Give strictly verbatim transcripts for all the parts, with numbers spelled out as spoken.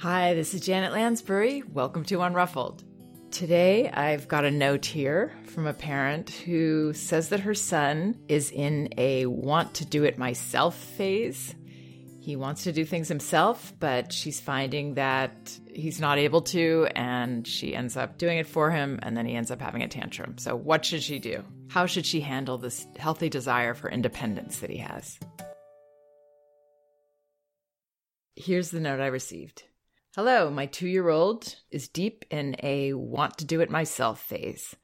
Hi, this is Janet Lansbury. Welcome to Unruffled. Today, I've got a note here from a parent who says that her son is in a want-to-do-it-myself phase. He wants to do things himself, but she's finding that he's not able to, and she ends up doing it for him, and then he ends up having a tantrum. So what should she do? How should she handle this healthy desire for independence that he has? Here's the note I received. Hello, my two-year-old is deep in a want-to-do-it-myself phase.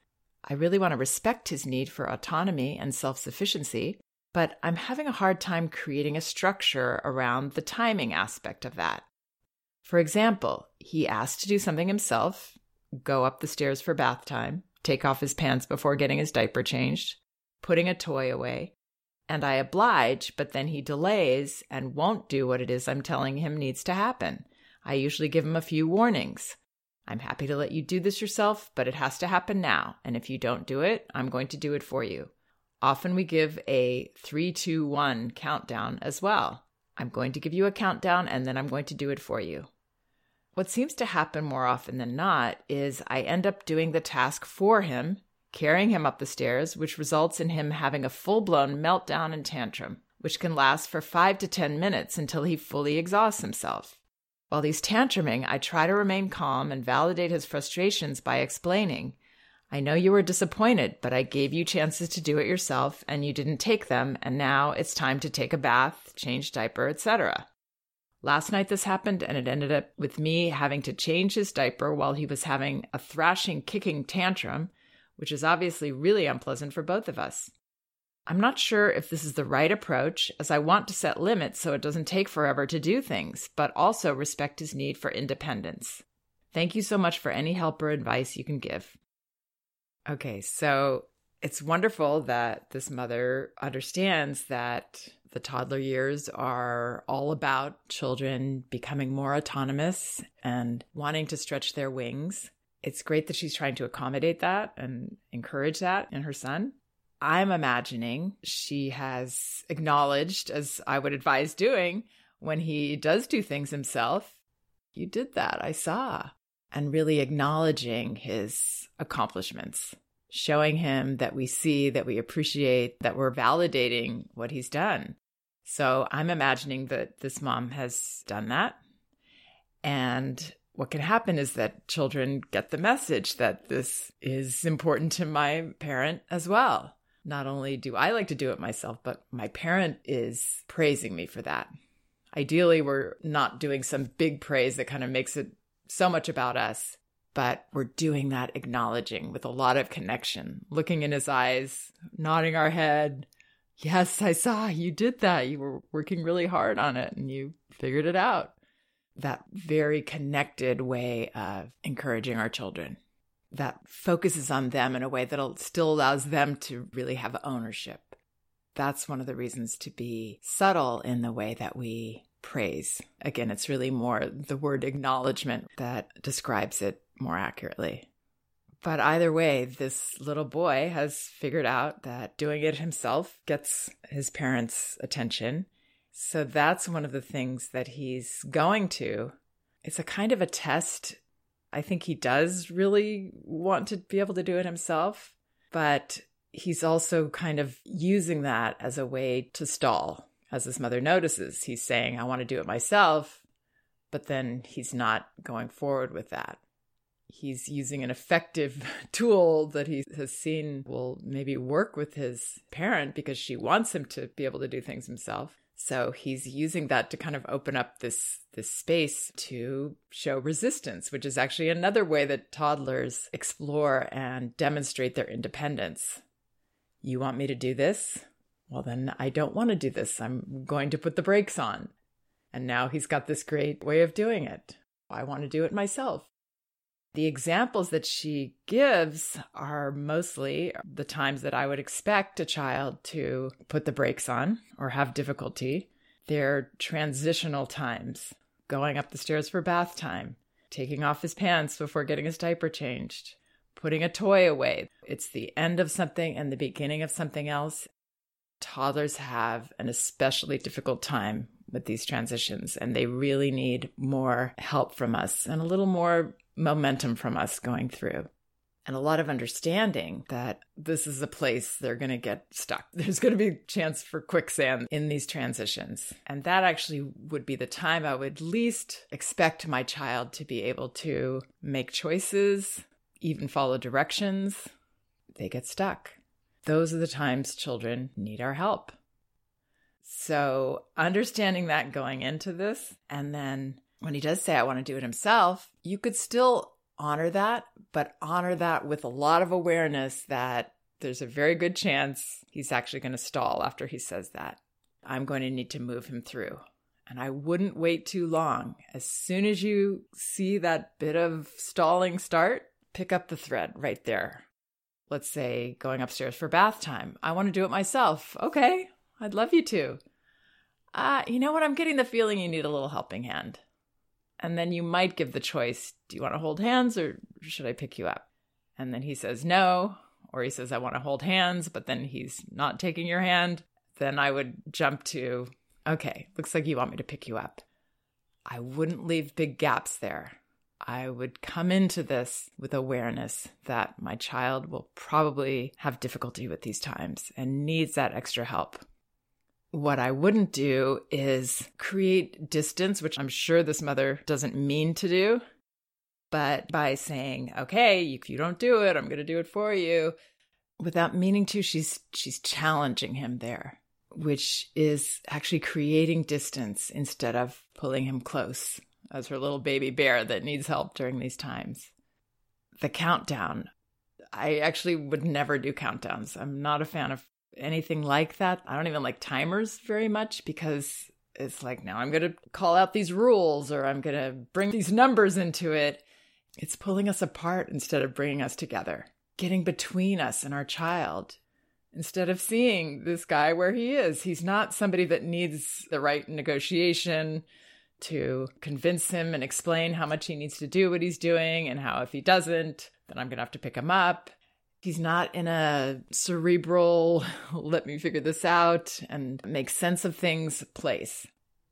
I really want to respect his need for autonomy and self-sufficiency, but I'm having a hard time creating a structure around the timing aspect of that. For example, he asked to do something himself, go up the stairs for bath time, take off his pants before getting his diaper changed, putting a toy away, and I oblige, but then he delays and won't do what it is I'm telling him needs to happen. I usually give him a few warnings. I'm happy to let you do this yourself, but it has to happen now. And if you don't do it, I'm going to do it for you. Often we give a three, two, one countdown as well. I'm going to give you a countdown and then I'm going to do it for you. What seems to happen more often than not is I end up doing the task for him, carrying him up the stairs, which results in him having a full-blown meltdown and tantrum, which can last for five to ten minutes until he fully exhausts himself. While he's tantruming, I try to remain calm and validate his frustrations by explaining, I know you were disappointed, but I gave you chances to do it yourself and you didn't take them, and now it's time to take a bath, change diaper, et cetera. Last night this happened and it ended up with me having to change his diaper while he was having a thrashing, kicking tantrum, which is obviously really unpleasant for both of us. I'm not sure if this is the right approach, as I want to set limits so it doesn't take forever to do things, but also respect his need for independence. Thank you so much for any help or advice you can give. Okay, so it's wonderful that this mother understands that the toddler years are all about children becoming more autonomous and wanting to stretch their wings. It's great that she's trying to accommodate that and encourage that in her son. I'm imagining she has acknowledged, as I would advise doing, when he does do things himself, you did that, I saw, and really acknowledging his accomplishments, showing him that we see, that we appreciate, that we're validating what he's done. So I'm imagining that this mom has done that. And what can happen is that children get the message that this is important to my parent as well. Not only do I like to do it myself, but my parent is praising me for that. Ideally, we're not doing some big praise that kind of makes it so much about us, but we're doing that acknowledging with a lot of connection, looking in his eyes, nodding our head. Yes, I saw you did that. You were working really hard on it and you figured it out. That very connected way of encouraging our children. That focuses on them in a way that still allows them to really have ownership. That's one of the reasons to be subtle in the way that we praise. Again, it's really more the word acknowledgement that describes it more accurately. But either way, this little boy has figured out that doing it himself gets his parents' attention. So that's one of the things that he's going to. It's a kind of a test. I think he does really want to be able to do it himself, but he's also kind of using that as a way to stall. As his mother notices, he's saying, I want to do it myself, but then he's not going forward with that. He's using an effective tool that he has seen will maybe work with his parent because she wants him to be able to do things himself. So he's using that to kind of open up this, this space to show resistance, which is actually another way that toddlers explore and demonstrate their independence. You want me to do this? Well, then I don't want to do this. I'm going to put the brakes on. And now he's got this great way of doing it. I want to do it myself. The examples that she gives are mostly the times that I would expect a child to put the brakes on or have difficulty. They're transitional times, going up the stairs for bath time, taking off his pants before getting his diaper changed, putting a toy away. It's the end of something and the beginning of something else. Toddlers have an especially difficult time with these transitions, and they really need more help from us and a little more momentum from us going through. And a lot of understanding that this is a place they're going to get stuck. There's going to be a chance for quicksand in these transitions. And that actually would be the time I would least expect my child to be able to make choices, even follow directions. They get stuck. Those are the times children need our help. So understanding that going into this, and then when he does say, I want to do it himself, you could still honor that, but honor that with a lot of awareness that there's a very good chance he's actually going to stall after he says that. I'm going to need to move him through. And I wouldn't wait too long. As soon as you see that bit of stalling start, pick up the thread right there. Let's say going upstairs for bath time. I want to do it myself. Okay, I'd love you to. Uh, you know what? I'm getting the feeling you need a little helping hand. And then you might give the choice, do you want to hold hands or should I pick you up? And then he says no, or he says, I want to hold hands, but then he's not taking your hand. Then I would jump to, okay, looks like you want me to pick you up. I wouldn't leave big gaps there. I would come into this with awareness that my child will probably have difficulty with these times and needs that extra help. What I wouldn't do is create distance, which I'm sure this mother doesn't mean to do, but by saying, okay, if you don't do it, I'm going to do it for you. Without meaning to, she's she's challenging him there, which is actually creating distance instead of pulling him close as her little baby bear that needs help during these times. The countdown. I actually would never do countdowns. I'm not a fan of anything like that. I don't even like timers very much because it's like, now I'm going to call out these rules or I'm going to bring these numbers into it. It's pulling us apart instead of bringing us together, getting between us and our child. Instead of seeing this guy where he is, he's not somebody that needs the right negotiation to convince him and explain how much he needs to do what he's doing and how if he doesn't, then I'm going to have to pick him up. He's not in a cerebral, let me figure this out and make sense of things place.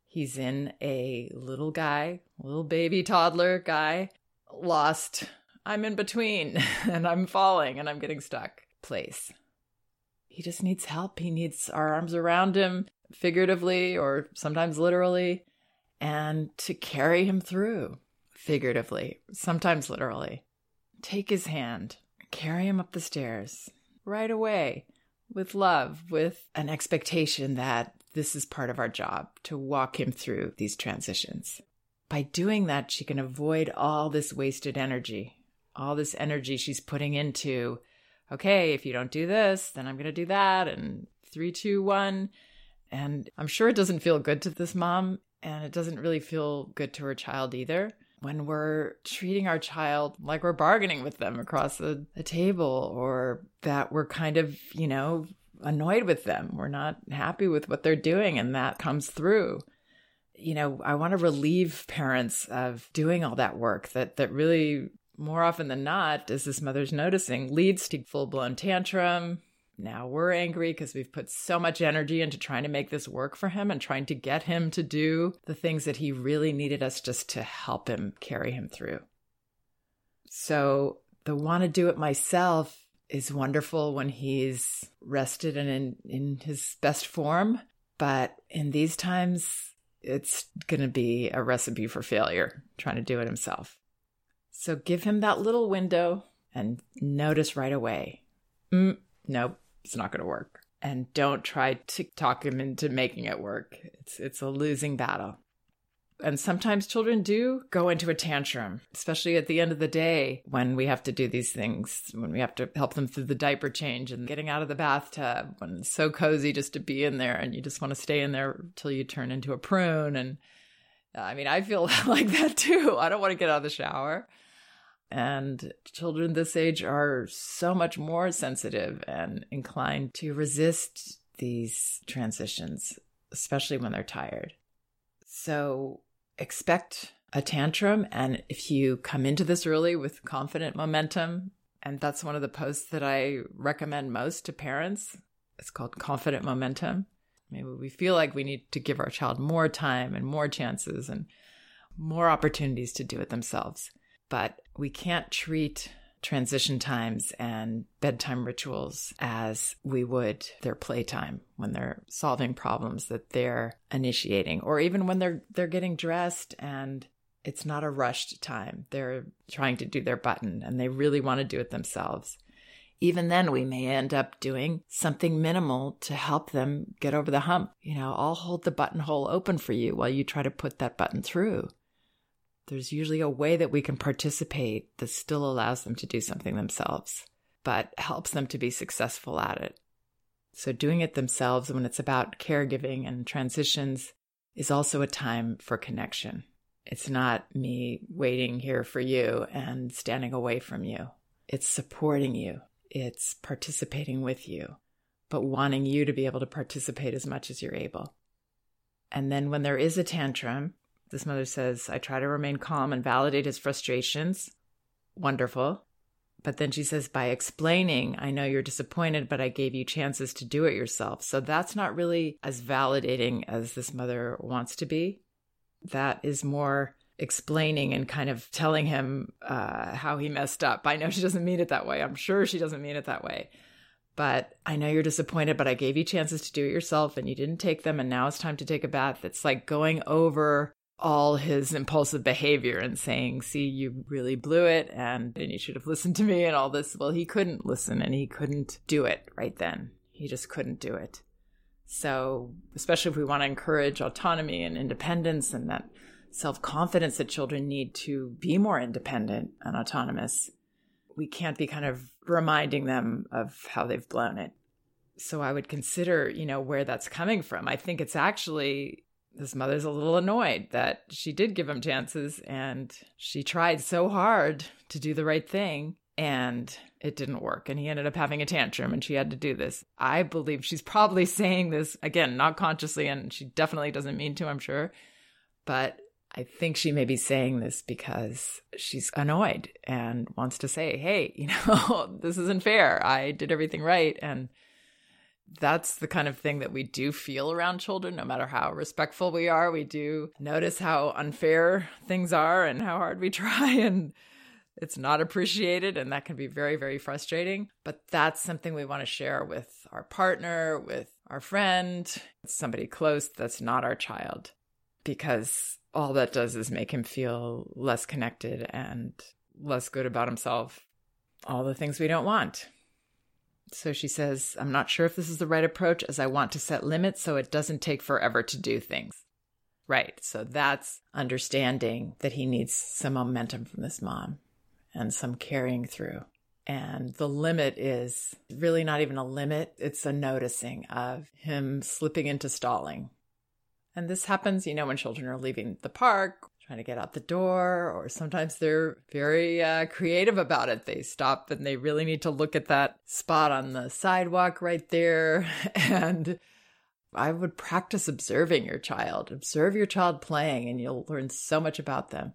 He's in a little guy, little baby toddler guy, lost. I'm in between and I'm falling and I'm getting stuck place. He just needs help. He needs our arms around him, figuratively or sometimes literally, and to carry him through, figuratively, sometimes literally. Take his hand. Carry him up the stairs right away with love, with an expectation that this is part of our job to walk him through these transitions. By doing that, she can avoid all this wasted energy, all this energy she's putting into, okay, if you don't do this, then I'm going to do that. And three, two, one. And I'm sure it doesn't feel good to this mom. And it doesn't really feel good to her child either. When we're treating our child like we're bargaining with them across the, the table, or that we're kind of, you know, annoyed with them. We're not happy with what they're doing, and that comes through. You know, I want to relieve parents of doing all that work that that really, more often than not, as this mother's noticing, leads to full-blown tantrum. Now we're angry because we've put so much energy into trying to make this work for him and trying to get him to do the things that he really needed us just to help him carry him through. So the want to do it myself is wonderful when he's rested and in, in his best form. But in these times, it's going to be a recipe for failure trying to do it himself. So give him that little window and notice right away. Mm, nope. It's not going to work. And don't try to talk him into making it work. It's it's a losing battle. And sometimes children do go into a tantrum, especially at the end of the day when we have to do these things, when we have to help them through the diaper change and getting out of the bathtub, when it's so cozy just to be in there and you just want to stay in there till you turn into a prune. And I mean, I feel like that too. I don't want to get out of the shower. And children this age are so much more sensitive and inclined to resist these transitions, especially when they're tired. So expect a tantrum. And if you come into this early with confident momentum, and that's one of the posts that I recommend most to parents, it's called Confident Momentum. Maybe we feel like we need to give our child more time and more chances and more opportunities to do it themselves. But we can't treat transition times and bedtime rituals as we would their playtime when they're solving problems that they're initiating, or even when they're they're getting dressed and it's not a rushed time. They're trying to do their button and they really want to do it themselves. Even then, we may end up doing something minimal to help them get over the hump. You know, I'll hold the buttonhole open for you while you try to put that button through. There's usually a way that we can participate that still allows them to do something themselves, but helps them to be successful at it. So doing it themselves when it's about caregiving and transitions is also a time for connection. It's not me waiting here for you and standing away from you. It's supporting you. It's participating with you, but wanting you to be able to participate as much as you're able. And then when there is a tantrum, this mother says, I try to remain calm and validate his frustrations. Wonderful. But then she says, by explaining, I know you're disappointed, but I gave you chances to do it yourself. So that's not really as validating as this mother wants to be. That is more explaining and kind of telling him uh, how he messed up. I know she doesn't mean it that way. I'm sure she doesn't mean it that way. But I know you're disappointed, but I gave you chances to do it yourself and you didn't take them. And now it's time to take a bath. It's like going over all his impulsive behavior and saying, see, you really blew it and, and you should have listened to me and all this. Well, he couldn't listen and he couldn't do it right then. He just couldn't do it. So especially if we want to encourage autonomy and independence and that self-confidence that children need to be more independent and autonomous, we can't be kind of reminding them of how they've blown it. So I would consider, you know, where that's coming from. I think it's actually this mother's a little annoyed that she did give him chances and she tried so hard to do the right thing and it didn't work. And he ended up having a tantrum and she had to do this. I believe she's probably saying this, again, not consciously, and she definitely doesn't mean to, I'm sure. But I think she may be saying this because she's annoyed and wants to say, hey, you know, this isn't fair. I did everything right. And that's the kind of thing that we do feel around children, no matter how respectful we are. We do notice how unfair things are and how hard we try, and it's not appreciated. And that can be very, very frustrating. But that's something we want to share with our partner, with our friend, somebody close that's not our child, because all that does is make him feel less connected and less good about himself, all the things we don't want. So she says, I'm not sure if this is the right approach, as I want to set limits so it doesn't take forever to do things. Right. So that's understanding that he needs some momentum from this mom and some carrying through. And the limit is really not even a limit. It's a noticing of him slipping into stalling. And this happens, you know, when children are leaving the park, trying to get out the door, or sometimes they're very uh, creative about it. They stop and they really need to look at that spot on the sidewalk right there. And I would practice observing your child. Observe your child playing and you'll learn so much about them.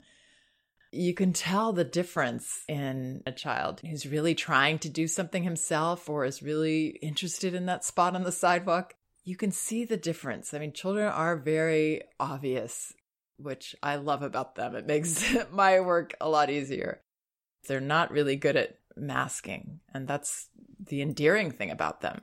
You can tell the difference in a child who's really trying to do something himself or is really interested in that spot on the sidewalk. You can see the difference. I mean, children are very obvious, which I love about them. It makes my work a lot easier. They're not really good at masking, and that's the endearing thing about them.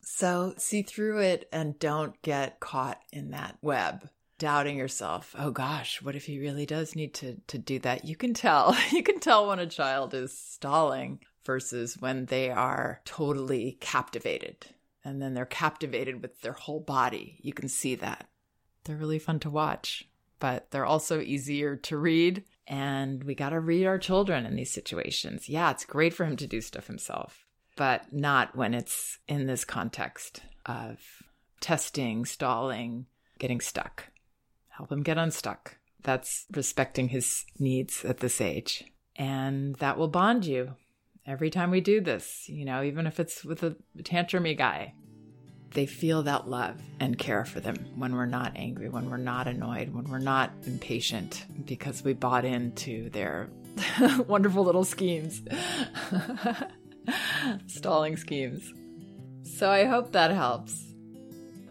So see through it and don't get caught in that web, doubting yourself. Oh gosh, what if he really does need to, to do that? You can tell. You can tell when a child is stalling versus when they are totally captivated. And then they're captivated with their whole body. You can see that. They're really fun to watch, but they're also easier to read. And we got to read our children in these situations. Yeah, it's great for him to do stuff himself, but not when it's in this context of testing, stalling, getting stuck. Help him get unstuck. That's respecting his needs at this age. And that will bond you. Every time we do this, you know, even if it's with a tantrumy guy, they feel that love and care for them when we're not angry, when we're not annoyed, when we're not impatient, because we bought into their wonderful little schemes, stalling schemes. So I hope that helps.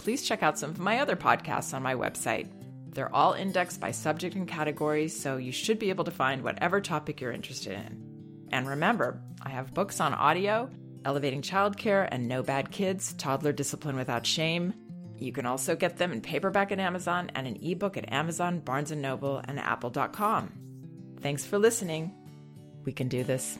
please check out some of my other podcasts on my website. They're all indexed by subject and category, so you should be able to find whatever topic you're interested in. And remember, I have books on audio, Elevating Childcare and No Bad Kids, Toddler Discipline Without Shame. You can also get them in paperback at Amazon and an ebook at Amazon, Barnes and Noble, and apple dot com. Thanks for listening. We can do this.